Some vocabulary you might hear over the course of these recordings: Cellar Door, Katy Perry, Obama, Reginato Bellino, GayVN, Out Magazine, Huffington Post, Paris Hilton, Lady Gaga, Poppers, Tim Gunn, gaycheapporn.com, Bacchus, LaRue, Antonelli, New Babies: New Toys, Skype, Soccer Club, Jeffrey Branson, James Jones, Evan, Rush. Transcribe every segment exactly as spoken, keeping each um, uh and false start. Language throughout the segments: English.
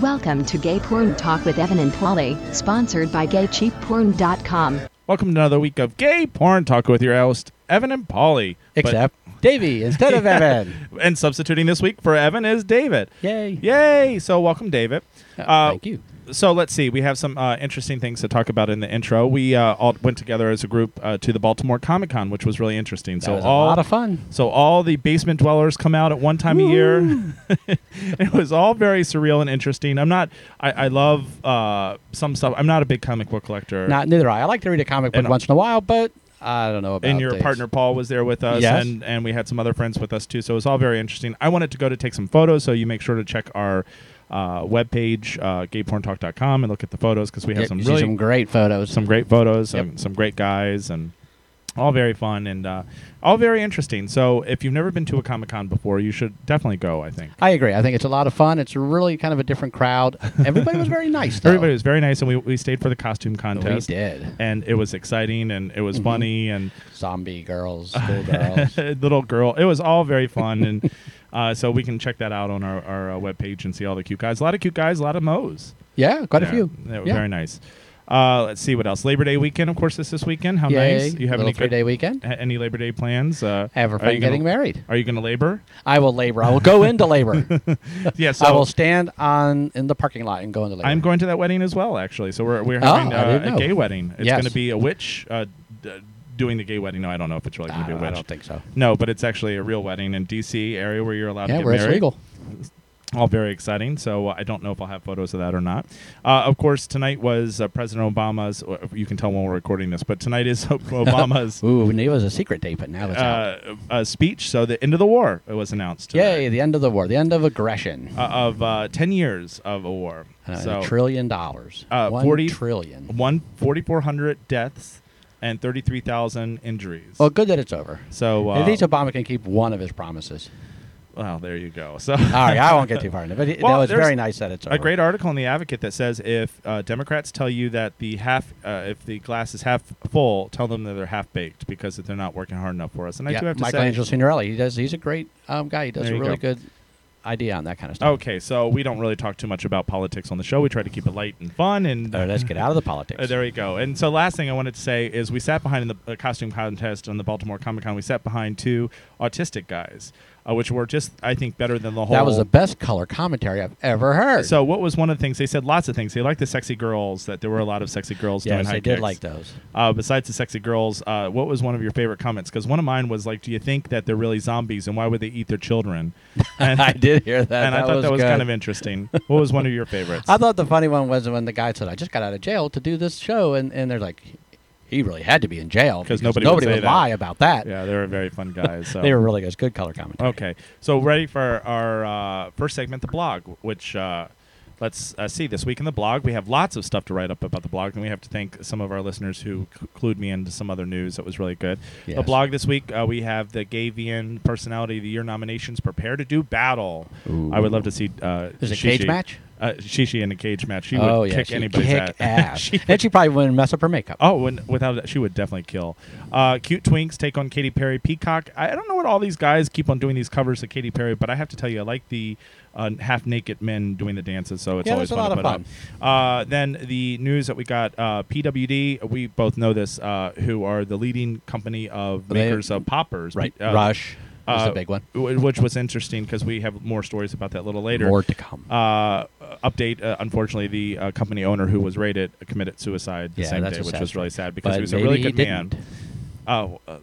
Welcome to Gay Porn Talk with Evan and Polly, sponsored by gay cheap porn dot com. Welcome to another week of Gay Porn Talk with your host, Evan and Polly. Except but, Davey instead of Evan. And substituting this week for Evan is David. Yay. Yay. So welcome, David. Oh, uh, thank you. So let's see. We have some uh, interesting things to talk about in the intro. We uh, all went together as a group uh, to the Baltimore Comic Con, which was really interesting. That so was all, a lot of fun. So all the basement dwellers come out at one time Woo. a year. It was all very surreal and interesting. I'm not. I, I love uh, some stuff. I'm not a big comic book collector. Not neither. I. I like to read a comic book and once in a while, but I don't know about. And your things. partner Paul was there with us, yes. and and we had some other friends with us too. So it was all very interesting. I wanted to go to take some photos, so you make sure to check our Uh, webpage, uh, gay porn talk dot com, and look at the photos because we have yep, some really some great photos, some great photos, yep. um, some great guys, and all very fun and uh, all very interesting. So if you've never been to a Comic-Con before, you should definitely go, I think. I agree. I think it's a lot of fun. It's really kind of a different crowd. Everybody was very nice, though. Everybody was very nice, and we, we stayed for the costume contest. We did. And it was exciting, and it was mm-hmm. funny. and Zombie girls, little girls. Little girl. It was all very fun, and Uh, so we can check that out on our, our uh, webpage and see all the cute guys. A lot of cute guys, a lot of mo's. Yeah, quite there. a few. They were yeah. very nice. Uh, let's see what else. Labor Day weekend, of course, is this weekend. How Yay. nice. You have Little any three day weekend? Ha- any Labor Day plans? Uh, have a friend getting gonna, married. Are you going to labor? I will labor. I will go into labor. yeah, so I will stand on in the parking lot and go into labor. I'm going to that wedding as well, actually. So we're we're having oh, uh, a gay wedding. It's yes. going to be a witch. Uh, d- doing the gay wedding. No, I don't know if it's really going to be a wedding. I don't think so. No, but it's actually a real wedding in D C area where you're allowed yeah, to get married. Yeah, where it's legal. All very exciting. So uh, I don't know if I'll have photos of that or not. Uh, of course, tonight was uh, President Obama's, uh, you can tell when we're recording this, but tonight is Obama's. Ooh, it was a secret date, but now it's out. Uh, a speech. So the end of the war was announced. Today. Yay, the end of the war. The end of aggression. Uh, of uh, ten years of a war. Uh, so, a trillion dollars. Uh, one forty trillion. forty-four hundred deaths. And thirty-three thousand injuries. Well, good that it's over. So uh, at least Obama can keep one of his promises. Well, there you go. So all right, I won't get too far into it, but it, well, no, it's very nice that it's over. A great article in The Advocate that says if uh, Democrats tell you that the half, uh, if the glass is half full, tell them that they're half baked because they're not working hard enough for us. And yeah, I do have to Michelangelo say, Michelangelo Signorelli, he does. He's a great um, guy. He does a really go. good. idea on that kind of stuff. Okay, so we don't really talk too much about politics on the show. We try to keep it light and fun. And uh, right, let's get out of the politics. Uh, there we go. And so last thing I wanted to say is we sat behind in the uh, costume contest on the Baltimore Comic Con. We sat behind two autistic guys, uh, which were just, I think, better than the whole. That was the best color commentary I've ever heard. So what was one of the things? They said lots of things. They liked the sexy girls, that there were a lot of sexy girls doing yes, high kicks. Yes, they did like those. Uh, besides the sexy girls, uh, what was one of your favorite comments? Because one of mine was like, do you think that they're really zombies and why would they eat their children? And I did hear that. And that I thought was that was good. kind of interesting. What was one of your favorites? I thought the funny one was when the guy said, I just got out of jail to do this show. And, and they're like, he really had to be in jail because nobody, nobody would, would lie about that. Yeah, they were very fun guys. So. They were really good. Good color commentary. Okay. So ready for our uh, first segment, the blog, which uh, let's uh, see. This week in the blog, we have lots of stuff to write up about the blog, and we have to thank some of our listeners who c- clued me into some other news that was really good. Yes. The blog this week, uh, we have the GayVN Personality of the Year nominations, Prepare to Do Battle. Ooh. I would love to see. Uh, There's a cage match? Uh, Shishi in a cage match. She oh, would yeah, kick anybody's kick ass. ass. she and she probably wouldn't mess up her makeup. Oh, and without that, she would definitely kill. Uh, Cute Twinks take on Katy Perry Peacock. I, I don't know what all these guys keep on doing these covers of Katy Perry, but I have to tell you, I like the uh, half-naked men doing the dances, so it's yeah, always fun a lot to put of fun. Up. Uh, then the news that we got, uh, P W D, we both know this, uh, who are the leading company of they, makers of Poppers. Right, uh, Rush. That's uh, a big one. W- which was interesting because we have more stories about that a little later. More to come. Uh, update, uh, unfortunately, the uh, company owner who was raided committed suicide the yeah, same day, which was really sad because but he was a really good man. Oh, uh,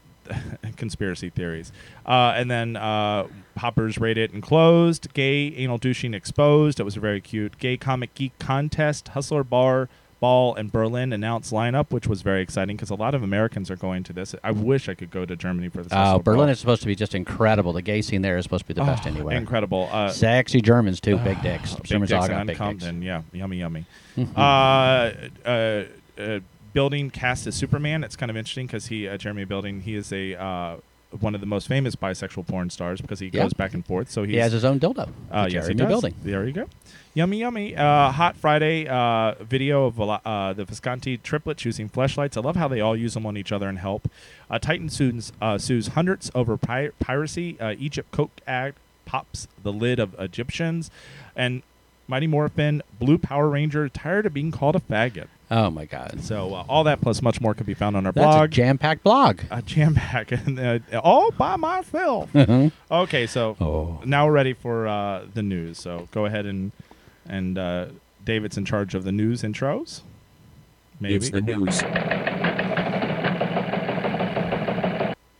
conspiracy theories. Uh, and then uh, Poppers raided and closed. Gay anal douching exposed. It was very cute. Gay comic geek contest. Hustler bar. Ball and Berlin announced lineup, which was very exciting because a lot of Americans are going to this. I wish I could go to Germany for this. Oh, uh, Berlin ball. is supposed to be just incredible. The gay scene there is supposed to be the oh, best anywhere. Incredible. Uh, Sexy Germans, too. Uh, big dicks. Big Summers dicks and big Compton. Dicks. Yeah, yummy, yummy. uh, uh, uh, Bilding cast as Superman. It's kind of interesting because he, uh, Jeremy Bilding, he is a... Uh, one of the most famous bisexual porn stars because he yep. goes back and forth. So he's, he has his own dildo. Uh, yes, he does. Building. There you go. Yummy, yummy. Uh, Hot Friday uh, video of uh, the Visconti triplets using fleshlights. I love how they all use them on each other and help. Uh, Titan sues, uh, sues hundreds over pir- piracy. Uh, Egypt Coke ad- Pops the Lid of Egyptians, and Mighty Morphin, Blue Power Ranger, Tired of Being Called a Faggot. Oh, my God. So uh, all that plus much more can be found on our That's blog. That's a jam-packed blog. A jam-packed. Uh, all by myself. Uh-huh. Okay, so oh. now we're ready for uh, the news. So go ahead and, and uh, David's in charge of the news intros. Maybe. It's the news.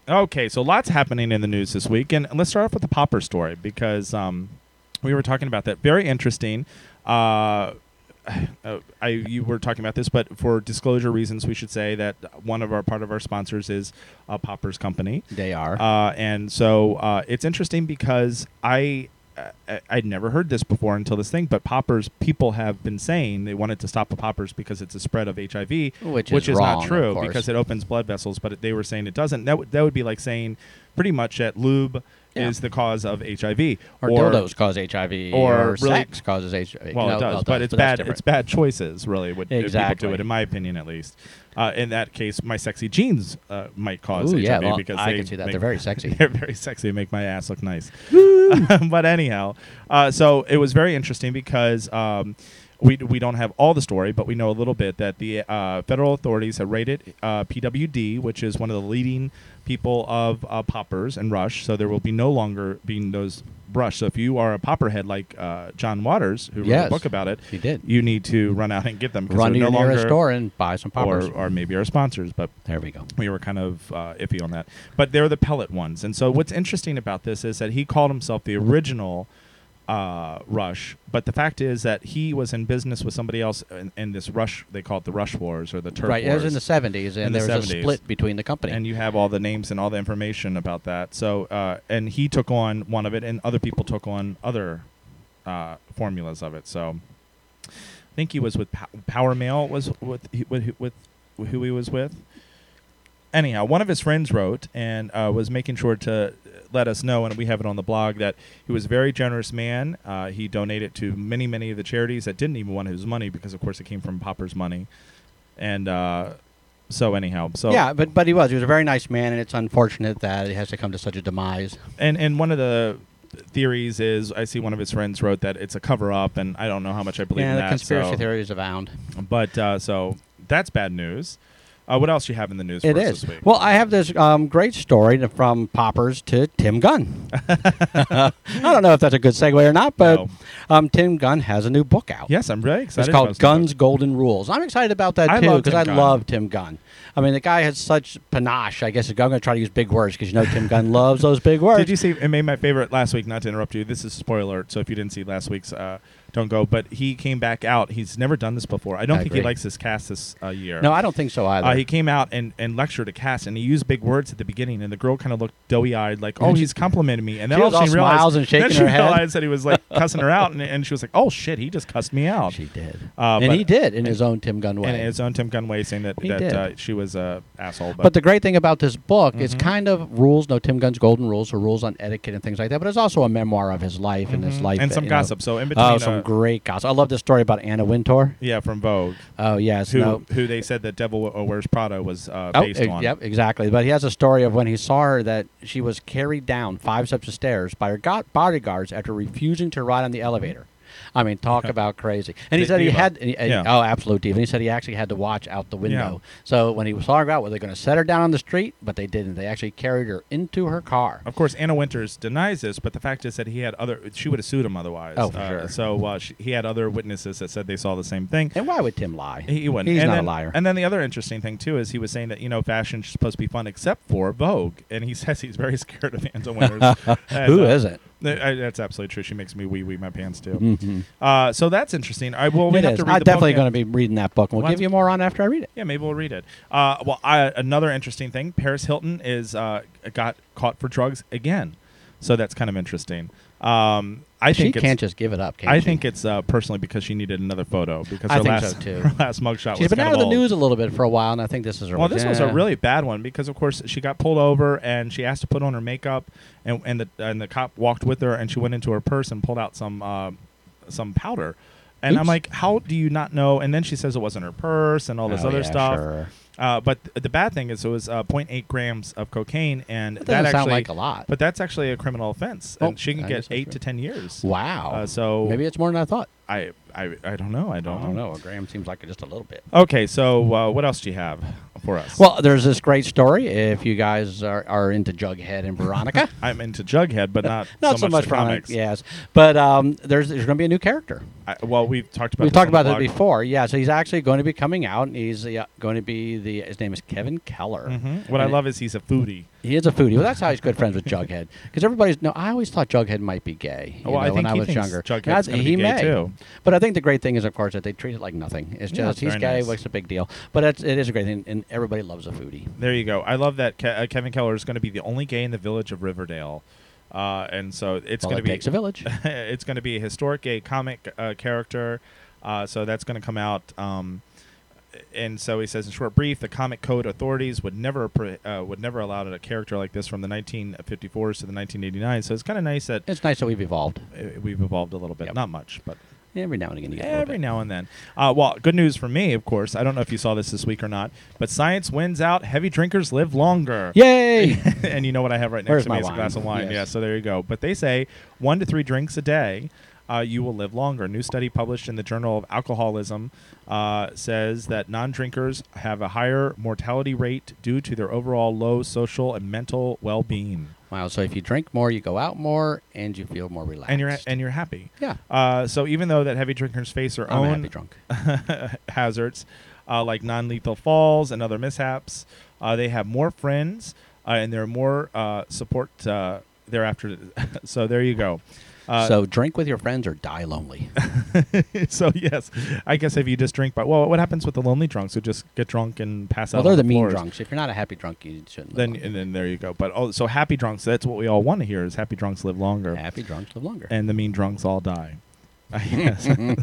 Okay, so lots happening in the news this week. And let's start off with the Popper story because um, we were talking about that. Very interesting. Uh Uh, I you were talking about this, but for disclosure reasons, we should say that one of our part of our sponsors is uh, Poppers Company. They are, uh, and so uh, it's interesting because I, I I'd never heard this before until this thing. But Poppers people have been saying they wanted to stop the Poppers because it's a spread of H I V, which, which is, is wrong, not true because it opens blood vessels. But it, they were saying it doesn't. That w- that would be like saying pretty much that lube. Yeah. Is the cause of H I V, or, or dildos cause H I V, or, or sex really, causes H I V? Well, no, it does, well, it but does, it's but bad. It's bad choices, really. Would exactly do it, in my opinion, at least. Uh, in that case, my sexy jeans uh, might cause Ooh, H I V yeah, well, because I they can see that they're very sexy. They're very sexy. They make my ass look nice. But anyhow, uh, so it was very interesting because. Um, We we don't have all the story, but we know a little bit that the uh, federal authorities have raided uh, P W D, which is one of the leading people of uh, Poppers and Rush. So there will be no longer being those Rush. So if you are a Popperhead like uh, John Waters, who yes, wrote a book about it, he did. You need to run out and get them. Run to no your longer, nearest store and buy some Poppers, or, or maybe our sponsors. But there we go. We were kind of uh, iffy on that, but they're the pellet ones. And so what's interesting about this is that he called himself the original. Uh, Rush, but the fact is that he was in business with somebody else in, in this Rush, they call it the Rush Wars or the Turf right, Wars. Right, it was in the seventies, and in there the was seventies. A split between the company. And you have all the names and all the information about that. So, uh, and he took on one of it, and other people took on other uh, formulas of it. So, I think he was with Pow- Power Mail, was with, with, with, with who he was with. Anyhow, one of his friends wrote and uh, was making sure to let us know, and we have it on the blog, that he was a very generous man. Uh, he donated to many, many of the charities that didn't even want his money because, of course, it came from Popper's money. And uh, so anyhow. so Yeah, but but he was. He was a very nice man, and it's unfortunate that it has to come to such a demise. And and one of the theories is, I see one of his friends wrote that it's a cover-up, and I don't know how much I believe yeah, in that. Yeah, the conspiracy so. theories abound. But uh, so that's bad news. Uh, what else do you have in the news for us this week? Well, I have this um, great story from Poppers to Tim Gunn. I don't know if that's a good segue or not, but no. um, Tim Gunn has a new book out. Yes, I'm very excited. It's called Gunn's Golden Rules. I'm excited about that, I too, because I love Tim Gunn. I mean, the guy has such panache, I guess. I'm going to try to use big words because you know Tim Gunn loves those big words. Did you see, it made my favorite last week, not to interrupt you. This is a spoiler alert, so if you didn't see last week's... Uh, Don't go, but he came back out. He's never done this before. I don't I think agree. he likes his cast this uh, year. No, I don't think so either. Uh, he came out and, and lectured a cast, and he used big words at the beginning, and the girl kind of looked doughy-eyed, like, oh, he's complimenting me. And then she all, all she smiles realized, and shaking then her she head. realized that he was like cussing her out, and, and she was like, oh, shit, he just cussed me out. She did. Uh, and he did in and, his own Tim Gunn way. And in his own Tim Gunn way, saying that, that uh, she was an asshole. But. but the great thing about this book mm-hmm. is kind of rules, no, Tim Gunn's Golden Rules, or rules on etiquette and things like that, but it's also a memoir of his life mm-hmm. and his life. And that, some gossip. Know, so in between. Uh, some Great gossip. I love this story about Anna Wintour. Yeah, from Vogue. Oh, yes. Who, no. who they said that Devil Wears Prada was uh, oh, based e- on. Yep, exactly. But he has a story of when he saw her that she was carried down five steps of stairs by her go- bodyguards after refusing to ride on the elevator. I mean, talk about crazy. And he the said diva. he had, he, yeah. oh, absolute diva. And he said he actually had to watch out the window. Yeah. So when he saw her out, were they going to set her down on the street? But they didn't. They actually carried her into her car. Of course, Anna Winters denies this, but the fact is that he had other, she would have sued him otherwise. Oh, for uh, sure. So uh, she, he had other witnesses that said they saw the same thing. And why would Tim lie? He, he wouldn't. He's and not then, a liar. And then the other interesting thing, too, is he was saying that, you know, fashion is supposed to be fun except for Vogue. And he says he's very scared of Anna Winters. and, Who uh, isn't? I, that's absolutely true. She makes me wee wee my pants too. Mm-hmm. Uh, so that's interesting. I will. We have is. to read I'm the definitely going to be reading that book. We'll, we'll give you more on after I read it. Yeah, maybe we'll read it. Uh, well, I, another interesting thing: Paris Hilton is uh, got caught for drugs again. So that's kind of interesting. Um, I she think she can't just give it up. Can't I she? think it's uh, personally because she needed another photo because her, I think last, so too. her last mugshot. She's was been kind out of old. the news a little bit for a while, and I think this is her. Well, this yeah. was a really bad one because, of course, she got pulled over and she asked to put on her makeup, and, and the and the cop walked with her, and she went into her purse and pulled out some uh, some powder, and Oops. I'm like, how do you not know? And then she says it wasn't her purse and all this oh, other yeah, stuff. Sure. Uh, but th- the bad thing is it was uh, zero point eight grams of cocaine, and that, that actually sound like a lot. But that's actually a criminal offense, oh, and she can get eight true. to ten years. Wow! Uh, so maybe it's more than I thought. I I, I don't know. I don't, I don't know. know. A gram seems like just a little bit. Okay, so uh, what else do you have for us? Well, there's this great story. If you guys are, are into Jughead and Veronica, I'm into Jughead, but not not so, so much, much comics. Yes, but um, there's there's going to be a new character. I, well, we've talked about we talked about it before. Yeah, so he's actually going to be coming out, and he's uh, going to be the his name is Kevin Keller. Mm-hmm. What and I love is he's a foodie. He is a foodie. Well, that's how he's good friends with Jughead. Because everybody's, no, I always thought Jughead might be gay. Oh, well, know, I think when I was younger. Jughead's going to be gay, may. too. But I think the great thing is, of course, that they treat it like nothing. It's just, yeah, he's gay, nice. What's the big deal? But it's, it is a great thing, and everybody loves a foodie. There you go. I love that Ke- uh, Kevin Keller is going to be the only gay in the village of Riverdale. Uh, and so it's well, going it to be. Takes a village. It's going to be a historic gay comic uh, character. Uh, so that's going to come out. Um, And so he says, in short brief, the comic code authorities would never uh, would never allow a character like this from the nineteen fifty-fours to the nineteen eighty-nine. So it's kind of nice that it's nice that we've evolved. We've evolved a little bit, yep. Not much, but every now and again. You get every now and then. Uh, well, good news for me, of course. I don't know if you saw this this week or not, but science wins out. Heavy drinkers live longer. Yay! And you know what I have right next Where's to me is a glass of wine. Yes. Yeah, so there you go. But they say one to three drinks a day. Uh, you will live longer. A new study published in the Journal of Alcoholism uh, says that non-drinkers have a higher mortality rate due to their overall low social and mental well-being. Wow! So if you drink more, you go out more, and you feel more relaxed, and you're ha- and you're happy. Yeah. Uh, so even though that heavy drinkers face their I'm own happy drunk. hazards, uh, like non-lethal falls and other mishaps, uh, they have more friends uh, and they're more uh, support uh, thereafter. So there you go. Uh, so drink with your friends or die lonely. So, yes, I guess if you just drink. But, well, what happens with the lonely drunks who just get drunk and pass well, out? Well, they're the, the mean floors? drunks. If you're not a happy drunk, you shouldn't live then, longer. And then there you go. But oh, so happy drunks, that's what we all want to hear is happy drunks live longer. Happy drunks live longer. And the mean drunks all die. Uh, yes. Okay.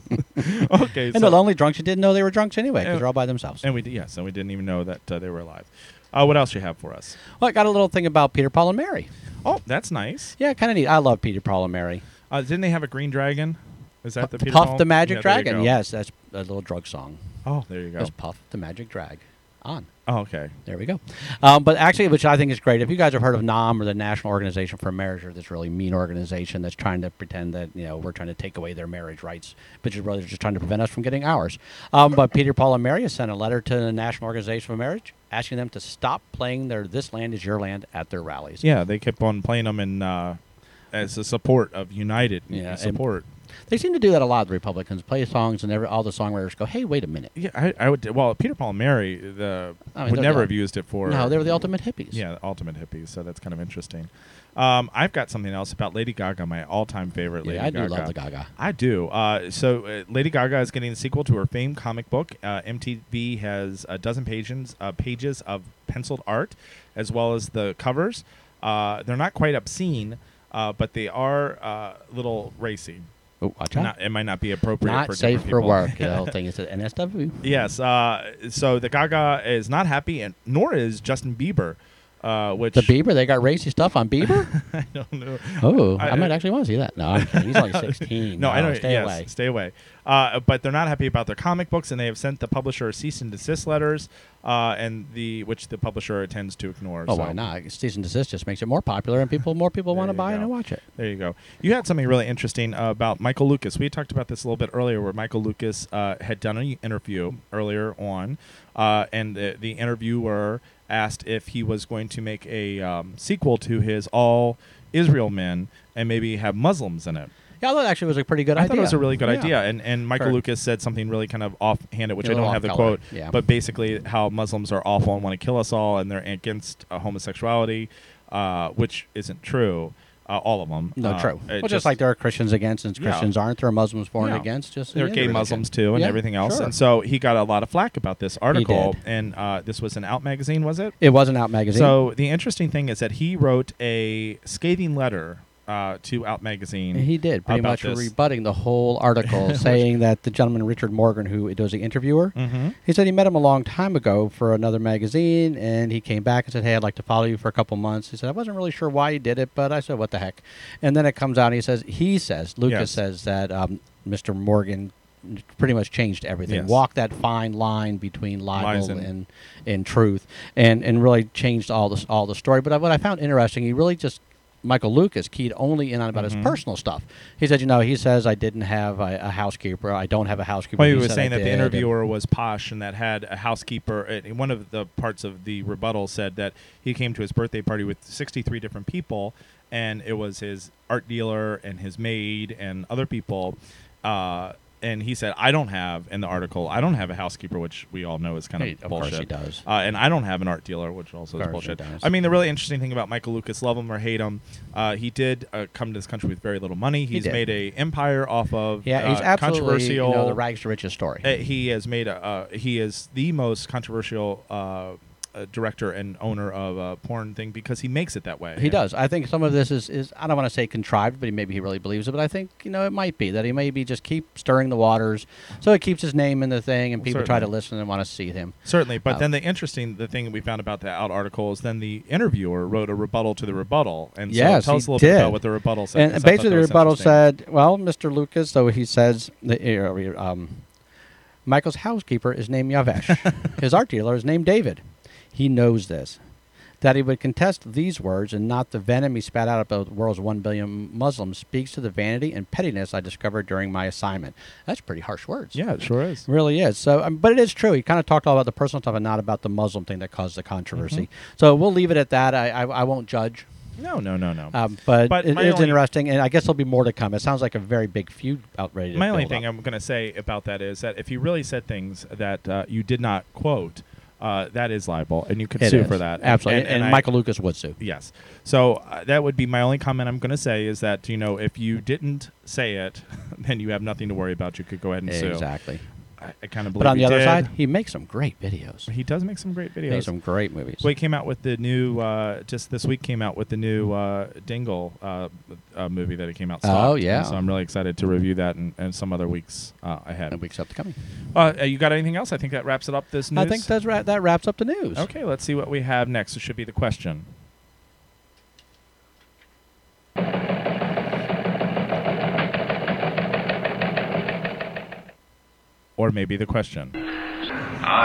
And so the lonely drunks, you didn't know they were drunks anyway because they're all by themselves. And we Yes, and we didn't even know that uh, they were alive. Uh, what else do you have for us? Well, I got a little thing about Peter, Paul, and Mary. Oh, that's nice. Yeah, kind of neat. I love Peter, Paul, and Mary. Uh, didn't they have a green dragon? Is that P- the Peter Puff Paul? the Magic yeah, Dragon? Yes, that's a little drug song. Oh, there you go. It's Puff the Magic Drag on. Oh, okay. There we go. Um, but actually, which I think is great, if you guys have heard of N O M or the National Organization for Marriage, or this really mean organization that's trying to pretend that, you know, we're trying to take away their marriage rights, but really they're just trying to prevent us from getting ours. Um, but Peter, Paul, and Mary has sent a letter to the National Organization for Marriage asking them to stop playing their This Land Is Your Land at their rallies. Yeah, they kept on playing them in, uh, as a support of United. Yeah, support. They seem to do that a lot, the Republicans. Play songs, and every, all the songwriters go, hey, wait a minute. Yeah, I, I would. Well, Peter, Paul, and Mary the, I mean, would never the, have used it for... No, they were the ultimate hippies. Yeah, the ultimate hippies, so that's kind of interesting. Um, I've got something else about Lady Gaga, my all-time favorite yeah, Lady I Gaga. I do love the Gaga. I do. Uh, so uh, Lady Gaga is getting a sequel to her famed comic book. Uh, M T V has a dozen pages, uh, pages of penciled art, as well as the covers. Uh, they're not quite obscene, uh, but they are a uh, little racy. Oh, watch out. Not, it might not be appropriate not for different people. Not safe for work. The whole thing is N S W. Yes. Uh, so the Gaga is not happy, and nor is Justin Bieber. Uh, which the Bieber? They got racy stuff on Bieber? I don't know. Oh, I, I might I, actually want to see that. No, I'm kidding. He's only sixteen. no, no, I don't. Stay yes, away. Stay away. Uh, but they're not happy about their comic books, and they have sent the publisher cease and desist letters, uh, and the which the publisher intends to ignore. Oh, so. Why not? Cease and desist just makes it more popular, and people more people want to buy go. it and watch it. There you go. You had something really interesting uh, about Michael Lucas. We talked about this a little bit earlier, where Michael Lucas uh, had done an interview earlier on, uh, and the, the interviewer asked if he was going to make a um, sequel to his All Israel Men and maybe have Muslims in it. Yeah, that actually was a pretty good I idea. I thought it was a really good yeah. idea. And and Michael Heard. Lucas said something really kind of offhanded, which I don't have the quote, yeah. but basically how Muslims are awful and want to kill us all, and they're against uh, homosexuality, uh, which isn't true. Uh, all of them. No, uh, true. Well, just, just like there are Christians against and Christians yeah. aren't. There are Muslims for yeah. and against. Just There are gay Muslims, too, and yeah, everything else. Sure. And so he got a lot of flack about this article. And uh, this was an Out Magazine, was it? It was an Out Magazine. So the interesting thing is that he wrote a scathing letter uh, to Out Magazine. And he did, pretty much this. rebutting the whole article, saying that the gentleman, Richard Morgan, who was the interviewer, mm-hmm. he said he met him a long time ago for another magazine, and he came back and said, hey, I'd like to follow you for a couple months. He said, I wasn't really sure why he did it, but I said, what the heck? And then it comes out, and he says, he says, Lucas yes. says that um, Mister Morgan pretty much changed everything. Yes. Walked that fine line between libel and, and and truth, and and really changed all this all the story. But I, what I found interesting, he really just Michael Lucas keyed only in on about mm-hmm. his personal stuff. He said, you know, he says, I didn't have a, a housekeeper. I don't have a housekeeper. Well, he, he was saying that the interviewer was posh and that had a housekeeper. And one of the parts of the rebuttal said that he came to his birthday party with sixty-three different people, and it was his art dealer and his maid and other people. Uh, and he said, I don't have, in the article, I don't have a housekeeper, which we all know is kind hey, of bullshit. Of course he does. Uh, and I don't have an art dealer, which also is bullshit. I mean, the really interesting thing about Michael Lucas, love him or hate him, uh, he did uh, come to this country with very little money. He's he made a empire off of yeah, he's uh, absolutely, controversial. You know, the rags to riches story. Uh, he has made a, uh, he is the most controversial uh Uh, director and owner of a porn thing because he makes it that way. He does. I think some of this is, is I don't want to say contrived, but maybe he really believes it. But I think, you know, it might be that he maybe just keep stirring the waters so it keeps his name in the thing and well, people certainly. try to listen and want to see him. Certainly. But uh, then the interesting the thing that we found about the Out article is then the interviewer wrote a rebuttal to the rebuttal. And yes, so tell us a little did. bit about what the rebuttal said. And basically the rebuttal said, well, Mister Lucas, so he says, that, um, Michael's housekeeper is named Yavesh. His art dealer is named David. He knows this, that he would contest these words and not the venom he spat out about the world's one billion Muslims speaks to the vanity and pettiness I discovered during my assignment. That's pretty harsh words. Yeah, it sure is. It really is. So, um, but it is true. He kind of talked all about the personal stuff and not about the Muslim thing that caused the controversy. Mm-hmm. So we'll leave it at that. I I, I won't judge. No, no, no, no. Um, but but it is interesting, and I guess there'll be more to come. It sounds like a very big feud out ready to My only thing up. I'm going to say about that is that if you really said things that uh, you did not quote, Uh, that is libel, and you could it sue is. for that. Absolutely, and, and, and, and Michael I, Lucas would sue. Yes. So uh, that would be my only comment I'm going to say is that, you know, if you didn't say it, then you have nothing to worry about. You could go ahead and exactly. sue. Exactly. I, I kind of believe But on the other did. side, he makes some great videos. He does make some great videos. Makes some great movies. Well, he came out with the new, uh, just this week came out with the new uh, Dingle uh, uh, movie that it came out. Stopped. Oh, yeah. And so I'm really excited to review that and, and some other weeks uh, ahead. And weeks up to coming. Uh, you got anything else? I think that wraps it up this news. I think that's ra- that wraps up the news. Okay, let's see what we have next. It should be the question. Or maybe the question.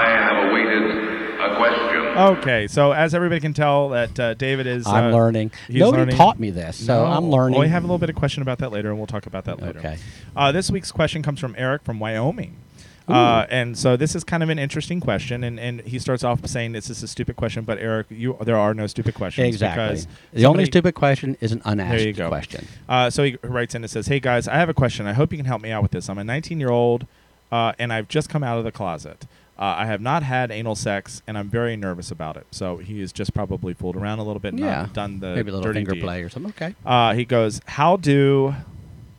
I have awaited a question. Okay, so as everybody can tell, that uh, David is... Uh, I'm learning. Nobody learning. taught me this, so no. I'm learning. Well, we have a little bit of question about that later, and we'll talk about that later. Okay. Uh, this week's question comes from Eric from Wyoming. Uh, and so this is kind of an interesting question, and, and he starts off saying this is a stupid question, but Eric, you there are no stupid questions. Exactly. The only stupid question is an unasked question. Uh, so he writes in and says, hey guys, I have a question. I hope you can help me out with this. I'm a nineteen-year-old, uh, and I've just come out of the closet. Uh, I have not had anal sex, and I'm very nervous about it. So he has just probably fooled around a little bit and yeah. not done the Maybe a little finger deed. play or something. Okay. Uh, he goes, how do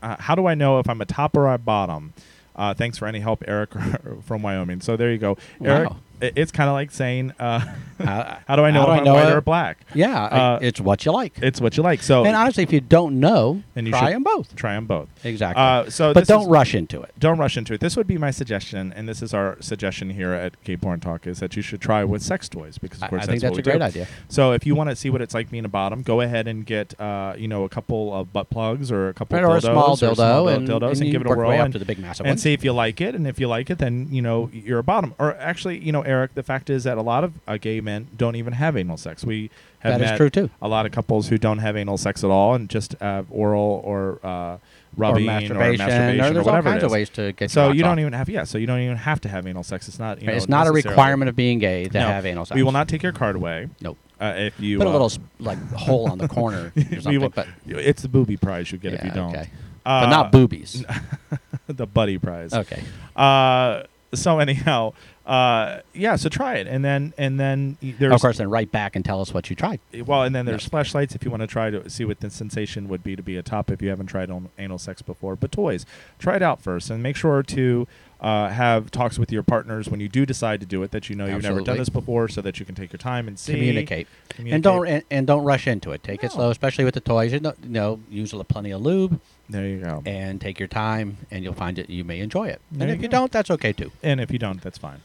uh, how do I know if I'm a top or a bottom? Uh, thanks for any help, Eric from Wyoming. So there you go. Wow. Eric, it's kind of like saying, uh, how do I know do if I I'm know white it? or black? Yeah, uh, it's what you like. It's what you like. So, and honestly, if you don't know, and you try them both. Try them both. Exactly. Uh, so but don't is, rush into it. Don't rush into it. This would be my suggestion, and this is our suggestion here at Gay Porn Talk, is that you should try with sex toys. Because, of course, I, I that's think that's what a we great do. idea. So if you want to see what it's like being a bottom, go ahead and get uh, you know, a couple of butt plugs or a couple right, of dildos. Or a small dildo, or small dildo and, dildos and, and, and give it a whirl. And, to the big massive and see if you like it. And if you like it, then you know you're a bottom. Or actually, you know, Eric, the fact is that a lot of uh, gay men don't even have anal sex. We have that is true too. A lot of couples who don't have anal sex at all and just have oral or uh, rubbing or masturbation or, masturbation or, or whatever all kinds it is. of ways to get. So you don't off. even have yeah. So you don't even have to have anal sex. It's not. You know, it's not a requirement of being gay to no. have anal sex. We will not take your card away. Nope. Uh, if you put uh, a little like hole on the corner. Or something, will, but it's the booby prize you get yeah, if you don't. Okay. Uh, but not boobies. The buddy prize. Okay. Uh, so anyhow. Uh, yeah, so try it, and then and then there's of course, then write back and tell us what you tried. Well, and then there's no. flashlights if you want to try to see what the sensation would be to be a top if you haven't tried on, anal sex before. But toys, try it out first, and make sure to uh, have talks with your partners when you do decide to do it that you know Absolutely. you've never done this before, so that you can take your time and see communicate, communicate. and don't and, and don't rush into it. Take no. it slow, especially with the toys. You know, you know, use plenty of lube. There you go. And take your time, and you'll find that you may enjoy it. There and if you, you don't, that's okay, too. And if you don't, that's fine.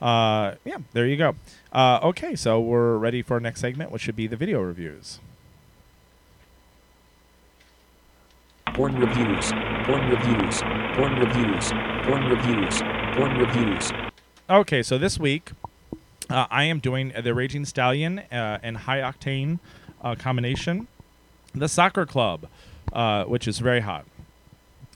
Uh, yeah, there you go. Uh, okay, so we're ready for our next segment, which should be the video reviews. Porn reviews. Porn reviews. Porn reviews. Porn reviews. Porn reviews. Okay, so this week uh, I am doing the Raging Stallion uh, and High Octane uh, combination, the Soccer Club, uh, which is very hot.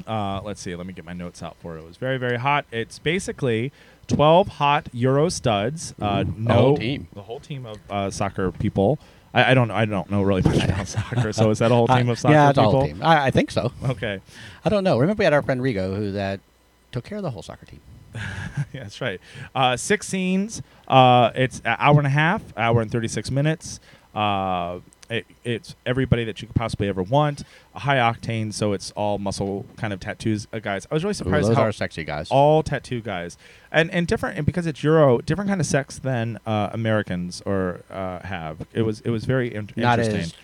Uh, let's see. Let me get my notes out for it. It was very, very hot. It's basically twelve hot Euro studs. Uh, no, the whole team. The whole team of uh, soccer people. I, I don't. I don't know really much about soccer. So is that a whole team I, of soccer yeah, it's people? Yeah, whole team. I, I think so. Okay. I don't know. Remember, we had our friend Rigo who that took care of the whole soccer team. Yeah, that's right. Uh, six scenes. Uh, it's an hour and a half. Hour and thirty-six minutes. Uh, It, it's everybody that you could possibly ever want. High octane, so it's all muscle kind of tattoos uh, guys. I was really surprised. Ooh, those how are sexy guys. All tattoo guys, and and different, and because it's Euro, different kind of sex than uh, Americans or uh, have. It was it was very in- Not interesting. As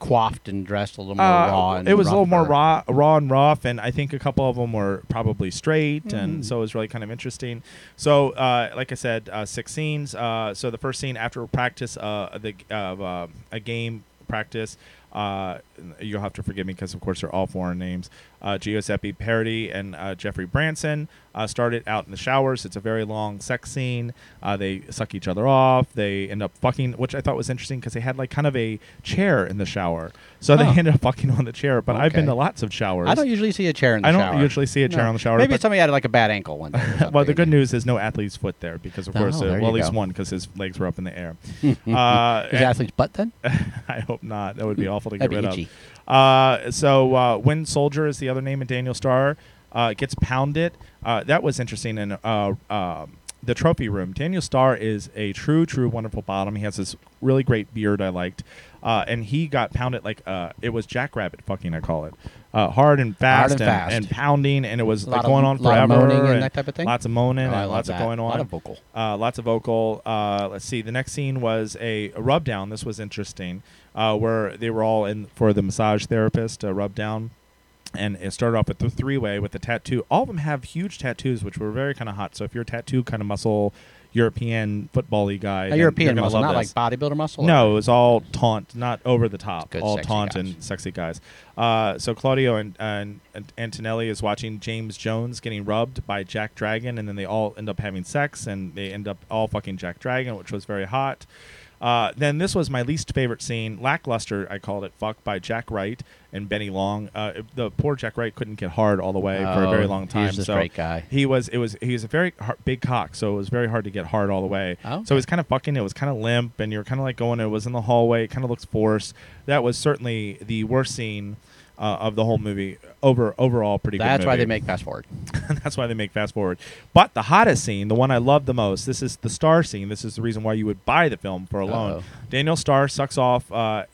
coiffed and dressed a little more uh, raw. And it was rougher. A little more raw, raw and rough, and I think a couple of them were probably straight, mm-hmm. and so it was really kind of interesting. So, uh, like I said, uh, six scenes. Uh, so the first scene after practice uh, the of uh, a game. Practice. Uh, you'll have to forgive me because, of course, they're all foreign names. Uh, Giuseppe Parodi and uh, Jeffrey Branson uh, started out in the showers. It's a very long sex scene. Uh, they suck each other off. They end up fucking, which I thought was interesting because they had like kind of a chair in the shower. So oh. they ended up fucking on the chair. But okay. I've been to lots of showers. I don't usually see a chair in the I shower. I don't usually see a no. chair on the shower. Maybe somebody had like a bad ankle one day. Well, the good news is no athlete's foot there because, of oh, course, uh, well, at least go. one because his legs were up in the air. Is uh, the athlete's butt then? I hope not. That would be awful. To get rid of. Uh, so uh, Wind Soldier is the other name, and Daniel Starr uh, gets pounded. Uh, that was interesting in uh, uh, the trophy room. Daniel Starr is a true, true, wonderful bottom. He has this really great beard I liked, uh, and he got pounded like uh, it was jackrabbit fucking, I call it. Uh, hard and fast, hard and, and, fast. And pounding, and it was like going on forever. Lot of moaning and that type of thing. Lots of moaning oh, and lots that. of going on. A lot of vocal. Uh, lots of vocal. Uh, let's see. The next scene was a, a rub down. This was interesting, uh, where they were all in for the massage therapist uh, rub down, and it started off with the three way with the tattoo. All of them have huge tattoos, which were very kind of hot. So if you're a tattoo kind of muscle. European football-y guy. A European muscle, not this. Like bodybuilder muscle? No, it was all taunt, not over the top. Good, all taunt guys. And sexy guys. Uh, so Claudio and, and, and Antonelli is watching James Jones getting rubbed by Jack Dragon, and then they all end up having sex, and they end up all fucking Jack Dragon, which was very hot. Uh, then this was my least favorite scene, Lackluster, I called it, Fuck, by Jack Wright and Benny Long. Uh, the poor Jack Wright couldn't get hard all the way oh, for a very long time. He was so a great guy. He was, it was, he was a very hard, big cock, so it was very hard to get hard all the way. Oh. So it was kind of fucking, it was kind of limp, and you were kind of like going, it was in the hallway, it kind of looks forced. That was certainly the worst scene. Uh, of the whole movie, over overall pretty good movie. That's why they make fast forward. That's why they make fast forward. But the hottest scene, the one I love the most, this is the Starr scene. This is the reason why you would buy the film for a loan. Uh-oh. Daniel Starr sucks off uh,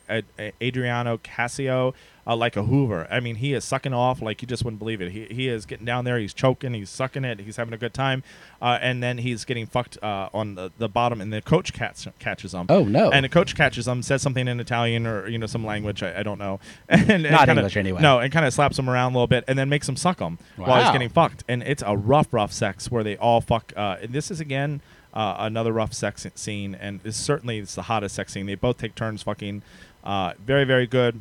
Adriano Casio uh, like a Hoover. I mean, he is sucking off like you just wouldn't believe it. He he is getting down there. He's choking. He's sucking it. He's having a good time. Uh, and then he's getting fucked uh, on the, the bottom, and the coach catch, catches him. Oh, no. And the coach catches him, says something in Italian or, you know, some language. I, I don't know. And, and Not kinda, English anyway. No, and kind of slaps him around a little bit and then makes him suck him wow. while he's getting fucked. And it's a rough, rough sex where they all fuck. Uh, and this is, again... Uh, another rough sex scene, and it's certainly it's the hottest sex scene. They both take turns fucking. Uh, very, very good.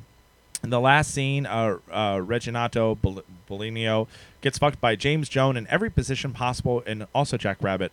And the last scene, uh, uh, Reginato Bellino gets fucked by James Jones in every position possible, and also Jack Rabbit.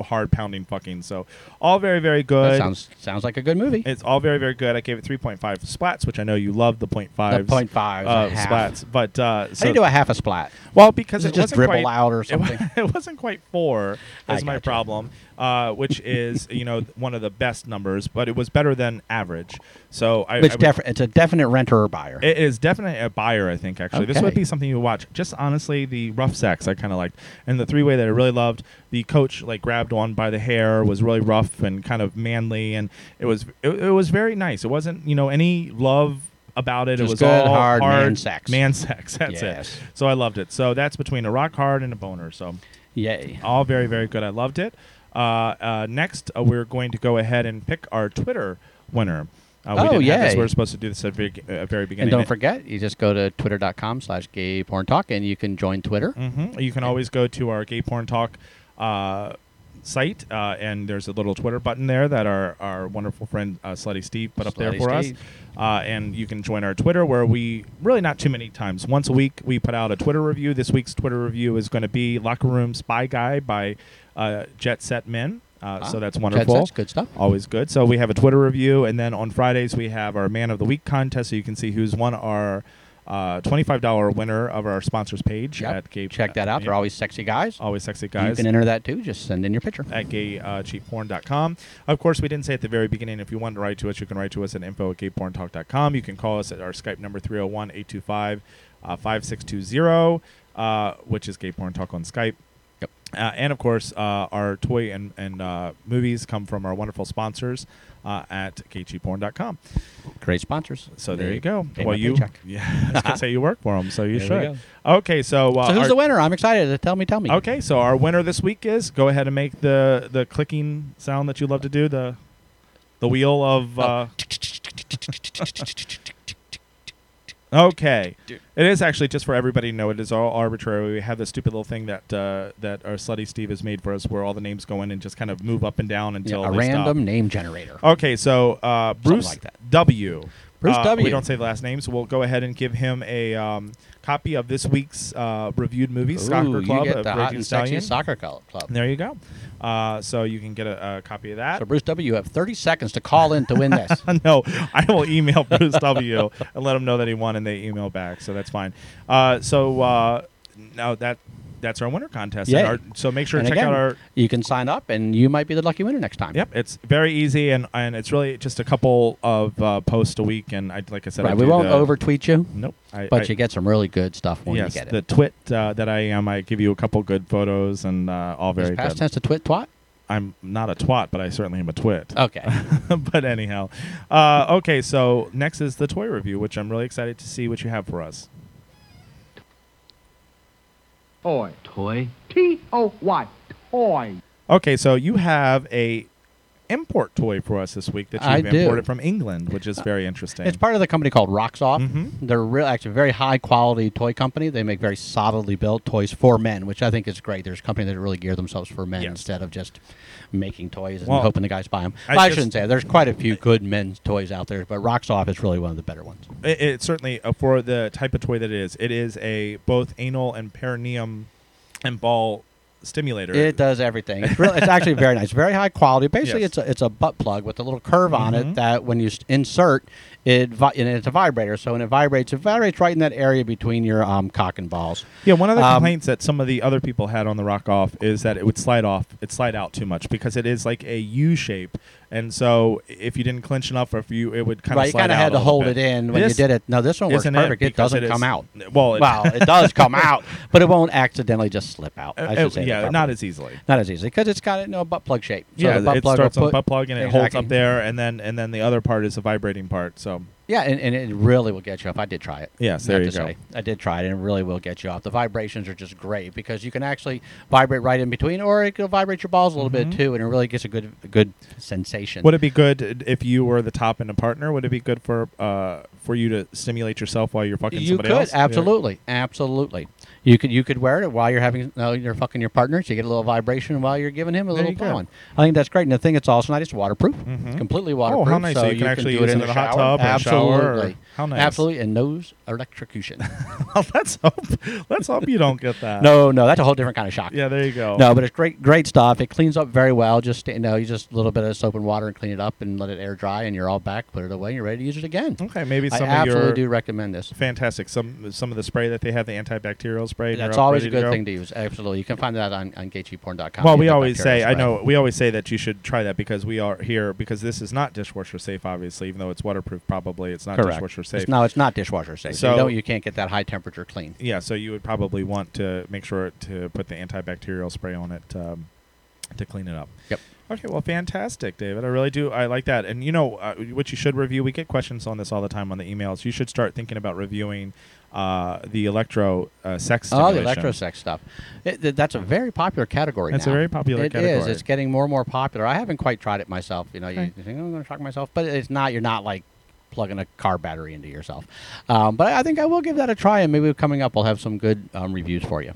Hard pounding fucking. So all very, very good. That sounds sounds like a good movie. It's all very, very good. I gave it three point five splats, which I know you love the point five the point five uh, splats. But uh, so I didn't do a half a splat. Well, because it, it just dribble quite, out or something. It, it wasn't quite four. Is my you. problem, uh, which is you know one of the best numbers, but it was better than average. So I, it's, I would, defi- it's a definite renter or buyer. It is definitely a buyer. I think actually okay. This would be something you watch. Just honestly, the rough sex I kind of liked, and the three way that I really loved. The coach like grabbed on by the hair was really rough and kind of manly, and it was it, it was very nice. It wasn't you know any love about it. Just it was good, all hard, hard man sex. Man sex. That's yes. it. So I loved it. So that's between a rock hard and a boner. So yay! All very very good. I loved it. Uh, uh, next, uh, we're going to go ahead and pick our Twitter winner. Uh, we oh, didn't yeah. We were supposed to do this at the very, uh, very beginning. And don't forget, you just go to twitter.com slash gayporntalk, and you can join Twitter. Mm-hmm. You can always go to our Gay Porn Talk uh, site, uh, and there's a little Twitter button there that our, our wonderful friend uh, Slutty Steve put up Slutty there for Steve. us. Uh, and you can join our Twitter, where we really not too many times. Once a week, we put out a Twitter review. This week's Twitter review is going to be Locker Room Spy Guy by uh, Jet Set Men. Uh, ah, so that's wonderful. That's good stuff. Always good. So we have a Twitter review, and then on Fridays we have our Man of the Week contest, so you can see who's won our uh, twenty-five dollars winner of our sponsors page. Yep. At Gay, check that out. Uh, They're always sexy guys. Always sexy guys. You can enter that too. Just send in your picture. At gay cheap porn dot com. Of course, we didn't say at the very beginning, if you want to write to us, you can write to us at info at gay porn talk dot com. You can call us at our Skype number three oh one, eight two five, five six two zero, uh, which is Gay Porn Talk on Skype. Uh, and, of course, uh, our toy and, and uh, movies come from our wonderful sponsors uh, at gay cheap porn dot com. Great sponsors. So there, there you go. Well, you, yeah, I was going to say you work for them, so you should. Okay, so... Uh, so who's our, the winner? I'm excited. Tell me, tell me. Okay, so our winner this week is... Go ahead and make the, the clicking sound that you love to do, the the wheel of... Uh, Okay. Dude. It is actually, just for everybody to know, it is all arbitrary. We have this stupid little thing that uh, that our Slutty Steve has made for us, where all the names go in and just kind of move up and down until yeah, a they random stop. Name generator. Okay, so uh, Bruce like W. Bruce uh, W. We don't say the last names. So we'll go ahead and give him a um, copy of this week's uh, reviewed movie, Ooh, Soccer Club. You get the hot and sexy Soccer Club. There you go. Uh, so you can get a, a copy of that. So Bruce W., you have thirty seconds to call in to win this. No, I will email Bruce W. and let him know that he won, and they email back. So that's fine. Uh, so uh, now that that's our winter contest. And our, so make sure and to check again, out our... You can sign up, and you might be the lucky winner next time. Yep, it's very easy, and, and it's really just a couple of uh, posts a week, and I, like I said... Right, I we won't over-tweet you. Nope. I, but I, you get some really good stuff when yes, you get it. Yes, the twit uh, that I am, I give you a couple good photos, and uh, all very Is past good. Past tense to twit twat? I'm not a twat, but I certainly am a twit. Okay. But anyhow. Uh, okay, so next is the toy review, which I'm really excited to see what you have for us. Toy. Toy. T O Y. Toy. Okay, so you have a import toy for us this week that you've I imported do. from England, which is very interesting. It's part of the company called Rocks Off. Mm-hmm. They're real, actually a very high-quality toy company. They make very solidly built toys for men, which I think is great. There's companies that really gear themselves for men yes. instead of just making toys and well, hoping the guys buy them. I, I shouldn't say there's quite a few good men's toys out there, but Rocks Off is really one of the better ones. It, it certainly, uh, for the type of toy that it is, it is a both anal and perineum and ball stimulator. It does everything. It's really, it's actually very nice. Very high quality. Basically, yes. it's a, it's a butt plug with a little curve mm-hmm. on it that when you insert it, vi- and it's a vibrator. So when it vibrates, it vibrates right in that area between your um, cock and balls. Yeah. One of the um, complaints that some of the other people had on the Rock Off is that it would slide off, it slide out too much because it is like a U shape, and so if you didn't clinch enough, or if you it would kind of right, slide out. You kind of had to hold bit. it in when this you did it. No, this one works perfect. It, it doesn't it come out. Well, it, well, it does come out, but it won't accidentally just slip out. I should it, say. Yeah. Yeah, not as easily. Not as easily because it's got it in a butt plug shape. So yeah, the butt it plug starts on put, butt plug and it exactly. holds up there, and then and then the other part is the vibrating part. So yeah, and, and it really will get you off. I did try it. Yes, there you go. Say. I did try it, and it really will get you off. The vibrations are just great because you can actually vibrate right in between, or it can vibrate your balls a little mm-hmm. bit too, and it really gets a good a good sensation. Would it be good if you were the top and a partner? Would it be good for uh, for you to stimulate yourself while you're fucking you somebody could, else? You could absolutely, yeah. absolutely. You could you could wear it while you're having uh, you're fucking your partner. So you get a little vibration while you're giving him a there little blowing. I think that's great. And the thing that's also nice, it's waterproof, mm-hmm. completely waterproof. Oh, how nice! So, so you can actually can do use it in the, the hot tub, absolutely. Shower how nice! Absolutely, and no electrocution. Well, let's hope let's hope you don't get that. No, no, that's a whole different kind of shock. Yeah, there you go. No, but it's great, great stuff. It cleans up very well. Just you know, you just a little bit of soap and water and clean it up and let it air dry, and you're all back. Put it away. And you're ready to use it again. Okay, maybe some I of absolutely your do recommend this. Fantastic. Some some of the spray that they have, the antibacterial. Right, that's always a good to thing to use. Absolutely, you can find that on, on gay cheap porn dot com. Well, we always say, I know, we always say that you should try that because we are here because this is not dishwasher safe. Obviously, even though it's waterproof, probably it's not Correct. dishwasher safe. It's, no, it's not dishwasher safe. So you know, you can't get that high temperature clean. Yeah, so you would probably want to make sure to put the antibacterial spray on it um, to clean it up. Yep. Okay, well, fantastic, David. I really do. I like that. And, you know, uh, what you should review, we get questions on this all the time on the emails. You should start thinking about reviewing uh, the electro uh, sex stuff. Oh, the electro sex stuff. It, it, that's a very popular category that's now. It's a very popular it category. It is. It's getting more and more popular. I haven't quite tried it myself. You know, okay. you, you think, oh, I'm going to shock myself. But it's not. You're not, like, plugging a car battery into yourself. Um, but I think I will give that a try, and maybe coming up I'll have some good um, reviews for you.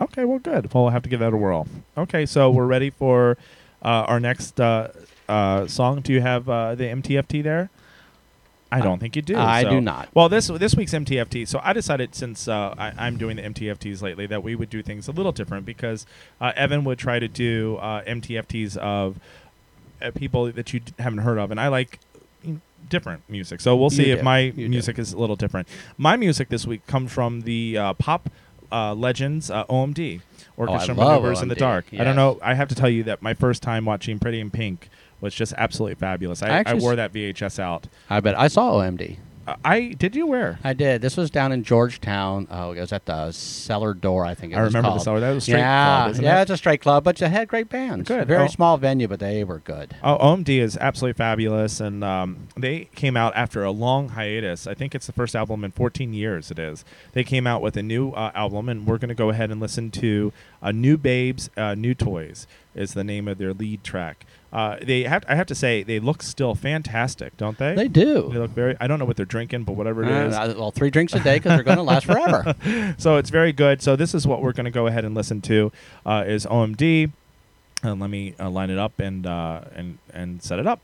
Okay, well, good. Well, we'll have to give that a whirl. Okay, so we're ready for uh, our next uh, uh, song. Do you have uh, the M T F T there? I don't think you do. I so. do not. Well, this this week's M T F T. So I decided, since uh, I, I'm doing the M T F Ts lately, that we would do things a little different, because uh, Evan would try to do uh, M T F Ts of uh, people that you d- haven't heard of, and I like different music. So we'll see you if do. my you music do. is a little different. My music this week comes from the uh, pop uh, legends uh, O M D, Orchestra Manoeuvres in the Dark. Yes. I don't know. I have to tell you that my first time watching Pretty in Pink was just absolutely fabulous. I, I, I wore that V H S out. I bet. I saw O M D. Uh, I did you wear? I did. This was down in Georgetown. Oh, it was at the Cellar Door, I think it I was I remember called. the Cellar Door. That was a straight yeah, club, isn't yeah, it? Yeah, it's a straight club, but it had great bands. Good. Very oh. small venue, but they were good. Oh, O M D is absolutely fabulous, and um, they came out after a long hiatus. I think it's the first album in fourteen years it is. They came out with a new uh, album, and we're going to go ahead and listen to uh, New Babies, uh, New Toys is the name of their lead track. Uh, they have. I have to say, they look still fantastic, don't they? They do. They look very. I don't know what they're drinking, but whatever it uh, is. Uh, well, three drinks a day, because they're going to last forever. So it's very good. So this is what we're going to go ahead and listen to. Uh, is O M D. And let me uh, line it up and uh, and and set it up.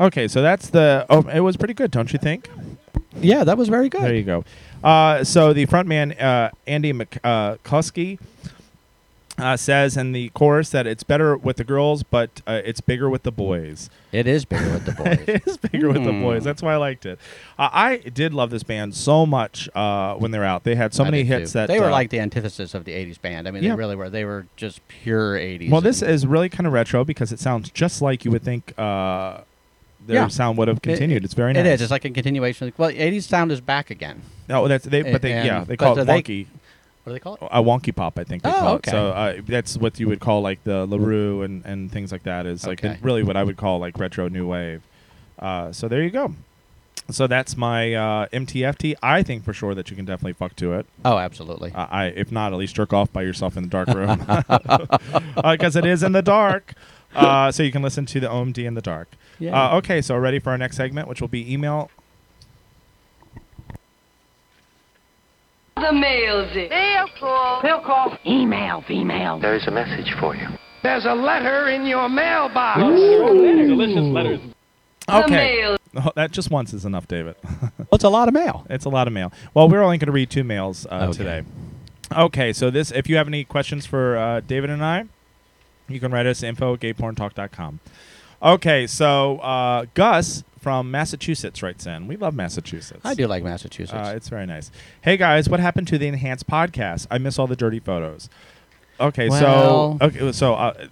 Okay, so that's the... Oh, it was pretty good, don't you think? Yeah, that was very good. There you go. Uh, so the frontman, uh, Andy McCluskey, uh, says in the chorus that it's better with the girls, but uh, it's bigger with the boys. It is bigger with the boys. It is bigger mm. with the boys. That's why I liked it. Uh, I did love this band so much uh, when they were out. They had so I many hits too. that... They were uh, like the antithesis of the eighties band. I mean, yeah. they really were. They were just pure eighties. Well, this is really kind of retro, because it sounds just like you would think... Uh, Their yeah. sound would have continued. It, it's very nice. It is. It's like a continuation. Well, eighties sound is back again. No, that's they. But they, and, yeah, they call it wonky. They, what do they call it? A wonky pop, I think they oh, call okay. it. So uh, that's what you would call like the LaRue and, and things like that. Is like okay. the, really what I would call like retro new wave. Uh, so there you go. So that's my uh, M T F T. I think for sure that you can definitely fuck to it. Oh, absolutely. Uh, I, if not, at least jerk off by yourself in the dark room, because uh, it is in the dark. Uh, so you can listen to the O M D in the dark. Yeah. Uh, okay, so ready for our next segment, which will be email. The mail's it. Mail call. Mail call. Email, female. There's a message for you. There's a letter in your mailbox. Ooh. Delicious letters. Okay. The mail. Oh, that just once is enough, David. Well, it's a lot of mail. It's a lot of mail. Well, we're only going to read two mails uh, okay. today. Okay, so this, if you have any questions for uh, David and I, you can write us info at gay porn talk dot com. Okay, so uh, Gus from Massachusetts writes in. We love Massachusetts. I do like Massachusetts. Uh, it's very nice. Hey, guys, what happened to the enhanced podcast? I miss all the dirty photos. Okay, well. so okay, so uh,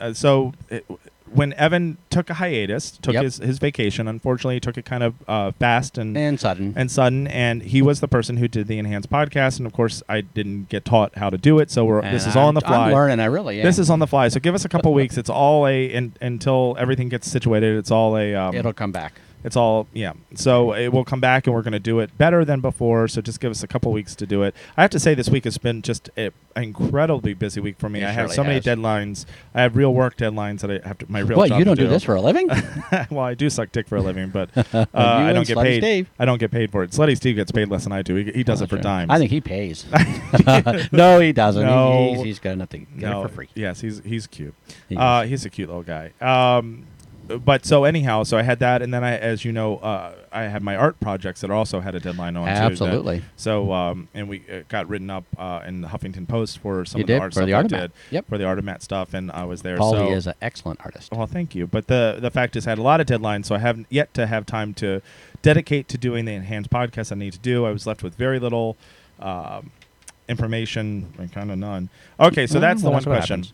uh, so it, when Evan took a hiatus, took yep. his, his vacation, unfortunately, he took it kind of uh, fast and, and sudden. And sudden, and he was the person who did the enhanced podcast, and of course, I didn't get taught how to do it, so we're, this is I'm, all on the fly. I'm learning, I really am. This is on the fly, so give us a couple weeks. It's all a, in, until everything gets situated, it's all a... Um, It'll come back. It's all, yeah. So it will come back, and we're going to do it better than before. So just give us a couple weeks to do it. I have to say, this week has been just a, an incredibly busy week for me. It I have so many has. deadlines. I have real work deadlines that I have to. My real. What job you don't to do. do this for a living? Well, I do suck dick for a living, but uh, I don't get Slutty paid. Steve. I don't get paid for it. Slutty Steve gets paid less than I do. He, he does oh, it for sure. dimes. I think he pays. No, he doesn't. No. He's, he's got enough to get no. it for free. Yes, he's he's cute. He uh, he's a cute little guy. Um, But so anyhow, so I had that, and then I, as you know, uh, I had my art projects that also had a deadline on. Absolutely. Too, that, so um, and we uh, got written up uh, in the Huffington Post for some you of the did, art for stuff the art I did yep. for the art of Matt stuff, and I was there. Paul so. is an excellent artist. Well, thank you. But the the fact is, I had a lot of deadlines, so I haven't yet to have time to dedicate to doing the enhanced podcast I need to do. I was left with very little um, information and kind of none. Okay, so well, that's well, the one that's question.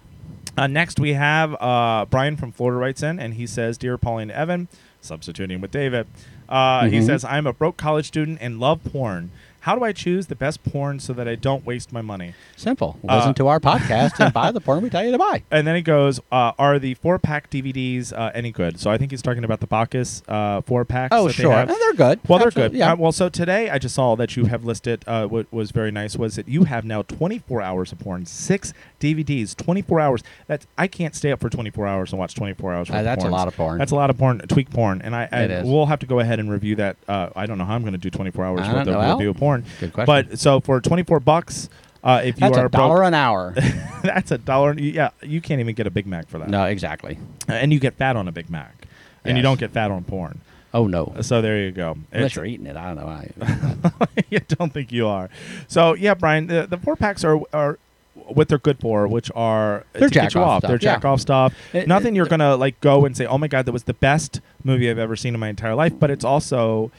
Uh, next, we have uh, Brian from Florida writes in, and he says, Dear Pauline and Evan, substituting with David, uh, mm-hmm. he says, I'm a broke college student and love porn. How do I choose the best porn so that I don't waste my money? Simple. Uh, Listen to our podcast and buy the porn we tell you to buy. And then he goes, uh, are the four-pack D V Ds uh, any good? So I think he's talking about the Bacchus uh, four-packs. Oh, sure. They and they're good. Well, Absolutely. they're good. Yeah. Uh, well, so today I just saw that you have listed, uh, what was very nice was that you have now twenty-four hours of porn, six D V Ds, twenty-four hours. That's I can't stay up for twenty-four hours and watch twenty-four hours worth uh, That's of porn. a lot of porn. That's a lot of porn, tweak porn. And I, I it is. We'll have to go ahead and review that. Uh, I don't know how I'm going to do twenty-four hours I worth of well. review of porn. Good question. But so for twenty-four bucks, uh, if you that's are a dollar broke, an hour, that's a dollar. Yeah, you can't even get a Big Mac for that. No, exactly. Uh, and you get fat on a Big Mac, yes. and you don't get fat on porn. Oh no! So there you go. Unless it's, you're eating it, I don't know. I you don't think you are. So yeah, Brian, the, the four packs are are what they're good for, which are they're to jack get you off. Stuff. They're jack yeah. off stuff. It, Nothing it, you're it, gonna like go and say, oh my god, that was the best movie I've ever seen in my entire life. But it's also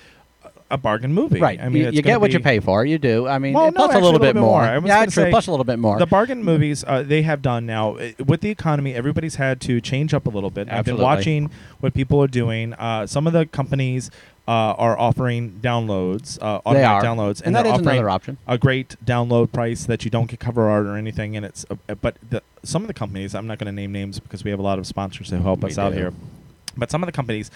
a bargain movie. Right. I mean, you, it's you get what you pay for. You do. I mean, well, no, plus actually, a little, little bit, bit more. more. I was yeah, true. Say, plus a little bit more. The bargain movies, uh, they have done now. It, with the economy, everybody's had to change up a little bit. Absolutely. I've been watching what people are doing. Uh, some of the companies uh, are offering downloads, uh, automatic downloads. And, and that is another option. A great download price that you don't get cover art or anything. And it's, uh, But the, some of the companies, I'm not going to name names because we have a lot of sponsors who help we us do. out here. But some of the companies,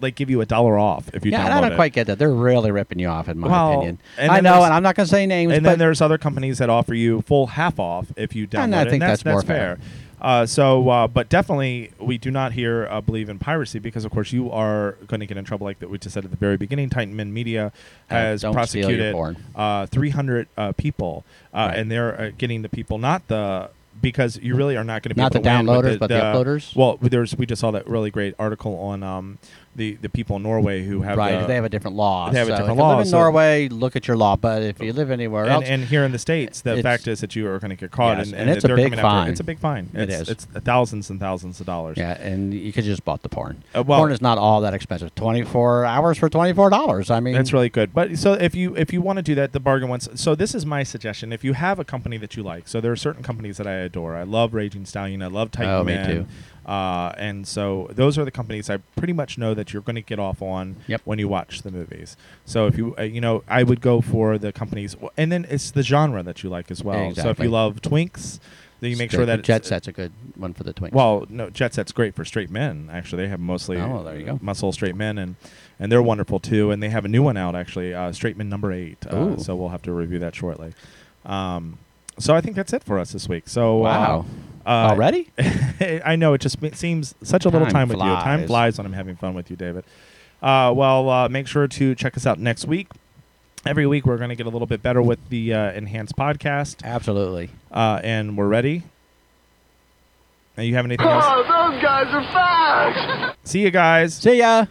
like, give you a dollar off if you yeah, download it. Yeah, I don't it. quite get that. They're really ripping you off, in my well, opinion. I know, and I'm not going to say names. And but then there's other companies that offer you full half off if you download and I it. I think that's, that's more that's fair. fair. Uh, so, uh, but definitely, we do not here uh, believe in piracy because, of course, you are going to get in trouble. Like that we just said at the very beginning, Titan Men Media has uh, prosecuted uh, three hundred uh, people, uh, right. and they're uh, getting the people, not the... Because you really are not going to be not able the to downloaders, the, but the, the uploaders. Well, there's we just saw that really great article on um, the the people in Norway who have right. The, they have a different law. They have so a different if law. If you live in so Norway, look at your law. But if you live anywhere and, else, and here in the States, the fact is that you are going to get caught, yes, and, and, and it's, a big, after, it's a big fine. It's a big fine. It is. It's thousands and thousands of dollars. Yeah, and you could just bought the porn. Uh, well, porn is not all that expensive. twenty-four hours for twenty-four dollars. I mean, that's really good. But so if you if you want to do that, the bargain ones. So this is my suggestion. If you have a company that you like, so there are certain companies that I. adore. I love Raging Stallion. I love Titan oh, Man. Me too. Uh, and so those are the companies I pretty much know that you're going to get off on yep. when you watch the movies. So if you, uh, you know, I would go for the companies. And then it's the genre that you like as well. Exactly. So if you love twinks, then you make straight sure that Jet Set's a good one for the twinks. Well, no, Jet Set's great for straight men. Actually, they have mostly oh, well, there you go. muscle straight men, and, and they're wonderful too. And they have a new one out actually, uh, Straight Men Number Eight. Uh, so we'll have to review that shortly. Um, So I think that's it for us this week. So wow, uh, already? I know it just it seems such a little time, time with you. Time flies when I'm having fun with you, David. Uh, well, uh, make sure to check us out next week. Every week we're going to get a little bit better with the uh, enhanced podcast. Absolutely. Uh, and we're ready. Now you have anything oh, else? Oh, those guys are fast! See you guys. See ya.